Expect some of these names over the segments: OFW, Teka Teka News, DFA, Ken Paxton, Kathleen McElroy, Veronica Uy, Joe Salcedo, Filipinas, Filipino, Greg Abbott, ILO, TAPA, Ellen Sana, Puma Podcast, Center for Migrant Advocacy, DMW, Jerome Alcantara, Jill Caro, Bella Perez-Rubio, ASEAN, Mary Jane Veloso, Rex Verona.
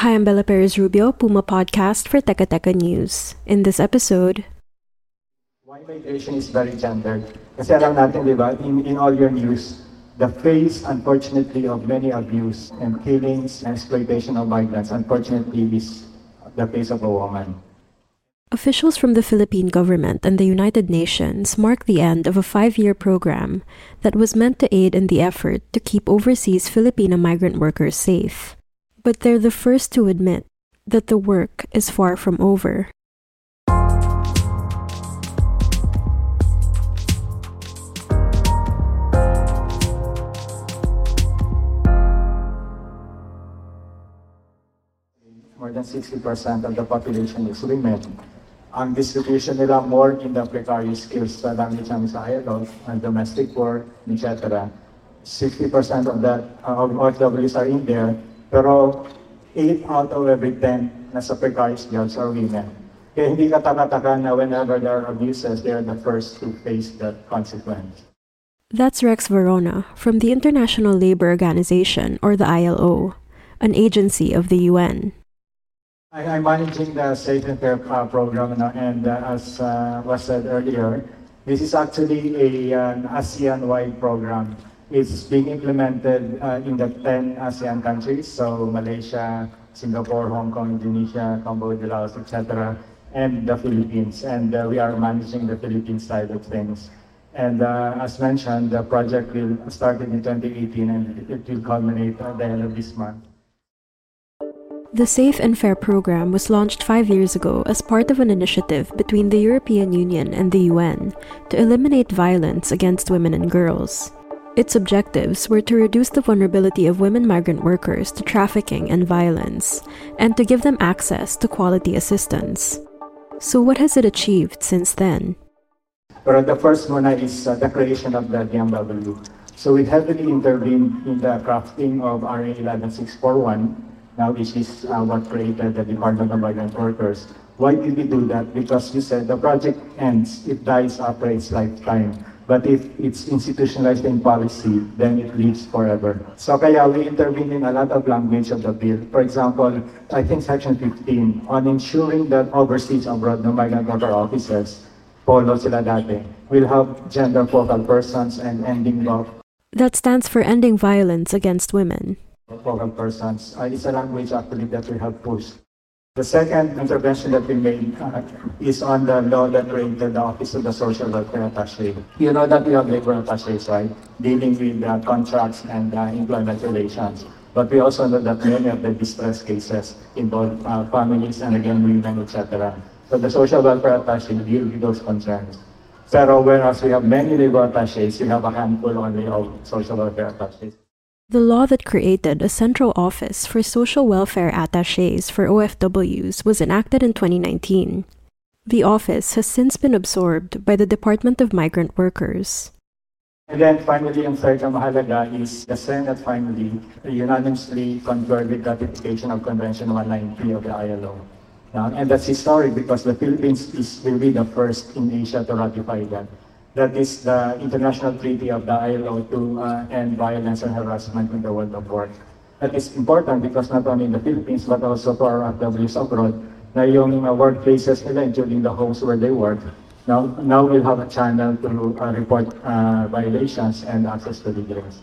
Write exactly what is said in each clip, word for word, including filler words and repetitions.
Hi, I'm Bella Perez-Rubio, Puma Podcast for Teka Teka News. In this episode... Why migration is very gendered. Kasi alam natin, di ba, in, in all your news, the face, unfortunately, of many abuse and killings and exploitation of migrants, unfortunately, is the face of a woman. Officials from the Philippine government and the United Nations marked the end of a five-year program that was meant to aid in the effort to keep overseas Filipino migrant workers safe. But they're the first to admit that the work is far from over. More than sixty percent of the population is women. Ang distribution nila more in the precarious skills sa dami siyang sa I L O and domestic work, et cetera. sixty percent of that uh, of O F Ws are in there, pero eight out of every ten nasa precarious jobs are women. Kaya hindi ka taka-taka na whenever there are abuses, they are the first to face that consequence. That's Rex Verona from the International Labour Organization, or the I L O, an agency of the U N. I, I'm managing the Safe and Fair uh, program now, and uh, as uh, was said earlier, this is actually a, an ASEAN-wide program. It's being implemented uh, in the ten ASEAN countries, so Malaysia, Singapore, Hong Kong, Indonesia, Cambodia, Laos, et cetera, and the Philippines. And uh, we are managing the Philippines side of things. And uh, as mentioned, the project will start in twenty eighteen, and it will culminate at the end of this month. The Safe and Fair program was launched five years ago as part of an initiative between the European Union and the U N to eliminate violence against women and girls. Its objectives were to reduce the vulnerability of women migrant workers to trafficking and violence, and to give them access to quality assistance. So what has it achieved since then? Well, the first one is uh, the creation of the D M W. So it heavily intervened in the crafting of R A one one six four one, now which is uh, what created the Department of Migrant Workers. Why did we do that? Because you said the project ends, it dies after its lifetime. But if it's institutionalized in policy, then it lives forever. So kaya we intervene in a lot of language of the bill. For example, I think Section fifteen, on ensuring that overseas abroad no migrant worker officers, polo sila dati, will have gender-focal persons and ending of... That stands for Ending Violence Against Women. Focal persons. Uh, it's a language actually that we have pushed. The second intervention that we made uh, is on the law that created the Office of the Social Welfare Attaché. You know that we have labor attachés, right? Dealing with uh, contracts and uh, employment relations. But we also know that many of the distress cases involve uh, families and again women, et cetera. So the Social Welfare Attaché deals with those concerns. Pero whereas we have many labor attachés, we have a handful only of social welfare attachés. The law that created a central office for social welfare attachés for O F Ws was enacted in twenty nineteen. The office has since been absorbed by the Department of Migrant Workers. And then finally, ang third na mahalaga is the Senate finally unanimously concurred with ratification of Convention one ninety-three of the I L O. Now, and that's historic because the Philippines is, will be the first in Asia to ratify that. That is the international treaty of the I L O to uh, end violence and harassment in the world of work. That is important because not only in the Philippines but also to our O F Ws abroad, na yung uh, workplaces nila, including the homes where they work, now now we'll have a channel to uh, report uh, violations and access to the grants.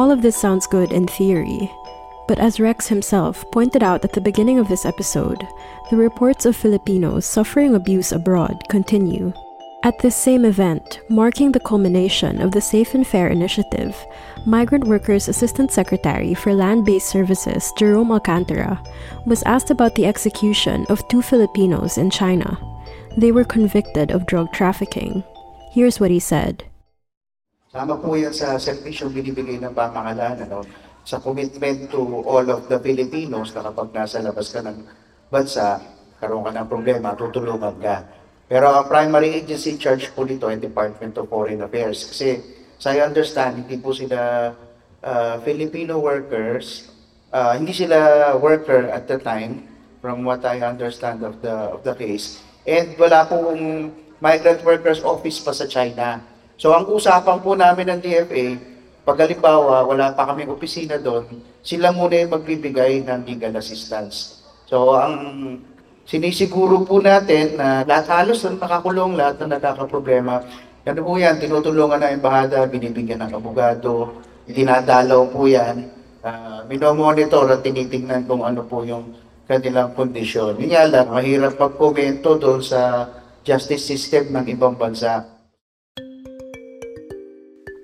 All of this sounds good in theory, but as Rex himself pointed out at the beginning of this episode, the reports of Filipinos suffering abuse abroad continue. At this same event, marking the culmination of the Safe and Fair initiative, Migrant Workers Assistant Secretary for Land-Based Services Jerome Alcantara was asked about the execution of two Filipinos in China. They were convicted of drug trafficking. Here's what he said. Tama po yan sa servisyong binibigay ng pamahalaan, ano? Sa commitment to all of the Filipinos na kapag nasa labas ka ng bansa, karoon ka ng problema, tutulungan ka. Pero ang primary agency charge po dito ay Department of Foreign Affairs. Kasi sa I understand, hindi po sila uh, Filipino workers, uh, hindi sila worker at the time, from what I understand of the, of the case. And wala pong migrant workers office pa sa China. So ang usapan po namin ng D F A, pag halimbawa wala pa kaming opisina doon, sila muna yung magbibigay ng legal assistance. So ang sinisiguro po natin na lahat halos na nakakulong, lahat na nakakaproblema, yan po yan, tinutulungan na embahada, binibigyan ng abogado, dinadalaw po yan, uh, minomonitor at tinitingnan kung ano po yung kanilang kondisyon. Yun yan lang, mahirap magkomento doon sa justice system ng ibang bansa.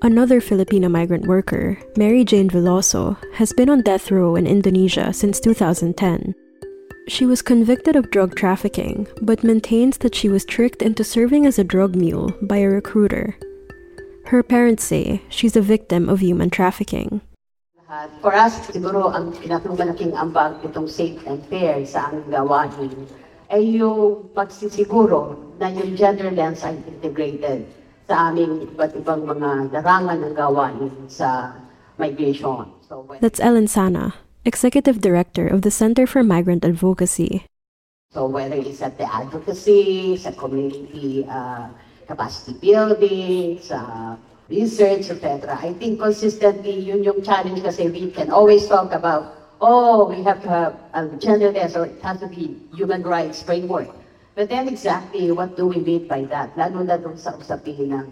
Another Filipina migrant worker, Mary Jane Veloso, has been on death row in Indonesia since two thousand ten. She was convicted of drug trafficking, but maintains that she was tricked into serving as a drug mule by a recruiter. Her parents say she's a victim of human trafficking. For us, siguro ang pinakamalaking ambag itong safe and fair sa aming gawain ay yung pagsisiguro na yung gender lens ay integrated sa aming iba't ibang mga darangan ng gawain sa migration. So when... That's Ellen Sana, Executive Director of the Center for Migrant Advocacy. So whether it's at the advocacy, sa community uh, capacity building, sa research, et cetera. I think consistently yun yung challenge kasi we can always talk about, oh, we have to have a gender-less or it has to be human rights framework. But then exactly what do we mean by that? Lalo na doon sa usapin ng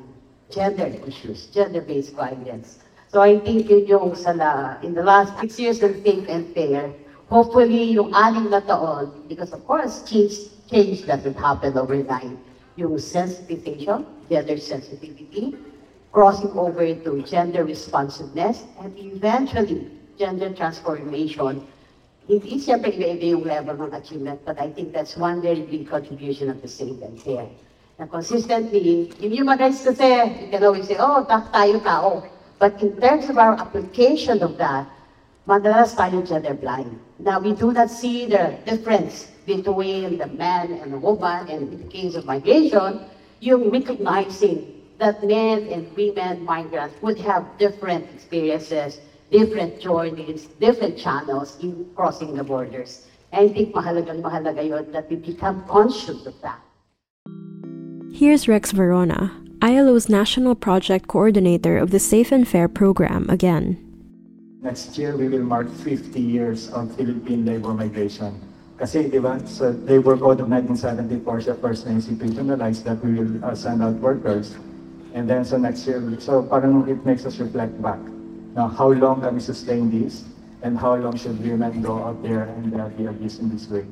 gender issues, gender-based violence. So I think yun yung sala, in the last six years of Safe and Fair, hopefully yung anim na taon, because of course change, change doesn't happen overnight, yung sensitization, gender sensitivity, crossing over to gender responsiveness, and eventually gender transformation. Hindi siyempre iba-iba yung level ng achievement, but I think that's one very big contribution of the Safe and Fair. Na consistently, in human rights kasi, you can always say, oh, tak tayo tao. But in terms of our application of that, madalas tayo gender blind. Now, we do not see the difference between the man and the woman, and in the case of migration, yung recognizing that men and women migrants would have different experiences, different journeys, different channels in crossing the borders. And I think mahalagang mahalaga yun that we become conscious of that. Here's Rex Verona, I L O's National Project Coordinator of the Safe and Fair program again. Next year, we will mark fifty years of Philippine labor migration. Kasi, di ba, sa Labor Code of nineteen seventy-four, siya first na institutionalized that we will uh, send out workers. And then, so next year, so parang it makes us reflect back. Now, how long can we sustain this? And how long should women go out there and uh, be abused in this way?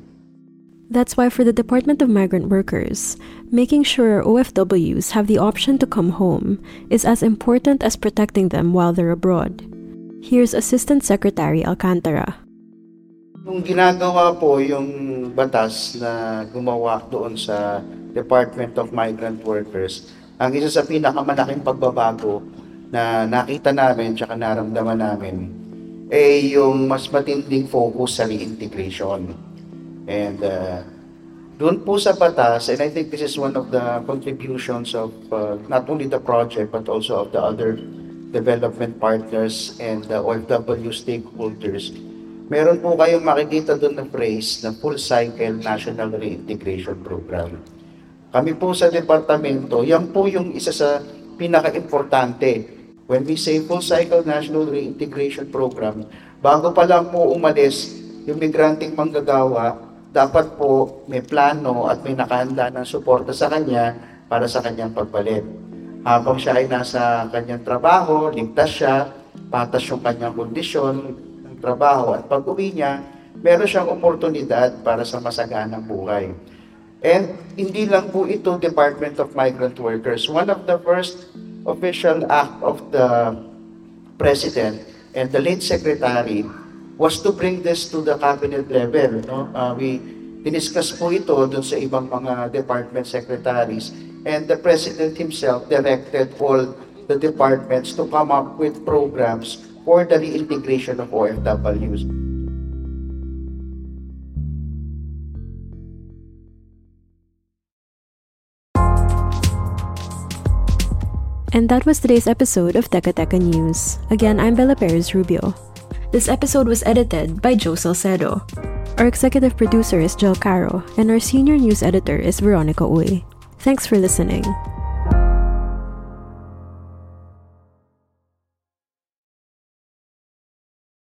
That's why for the Department of Migrant Workers, making sure O F Ws have the option to come home is as important as protecting them while they're abroad. Here's Assistant Secretary Alcantara. Nung ginagawa po yung batas na gumawa doon sa Department of Migrant Workers, ang isa sa pinakamalaking pagbabago na nakita namin at naramdaman namin ay yung mas matinding focus sa reintegration. And uh, doon po sa batas, and I think this is one of the contributions of uh, not only the project but also of the other development partners and the O F W stakeholders, meron po kayong makikita doon na phrase na full cycle national reintegration program. Kami po sa departamento, yan po yung isa sa pinaka-importante. When we say full cycle national reintegration program, bago pa lang po umalis yung migranteng manggagawa, dapat po may plano at may nakahanda ng suporta sa kanya para sa kanyang pagbalik. Habang siya ay nasa kanyang trabaho, ligtas siya, patas yung kanyang kondisyon, trabaho, at pag-uwi niya, meron siyang oportunidad para sa masaganang buhay. And hindi lang po ito Department of Migrant Workers. One of the first official act of the President and the late Secretary was to bring this to the cabinet level. No? Uh, we diniscuss po ito dun sa ibang mga department secretaries, and the President himself directed all the departments to come up with programs for the reintegration of O F Ws. And that was today's episode of Teka Teka News. Again, I'm Bella Perez-Rubio. This episode was edited by Joe Salcedo. Our executive producer is Jill Caro, and our senior news editor is Veronica Uy. Thanks for listening.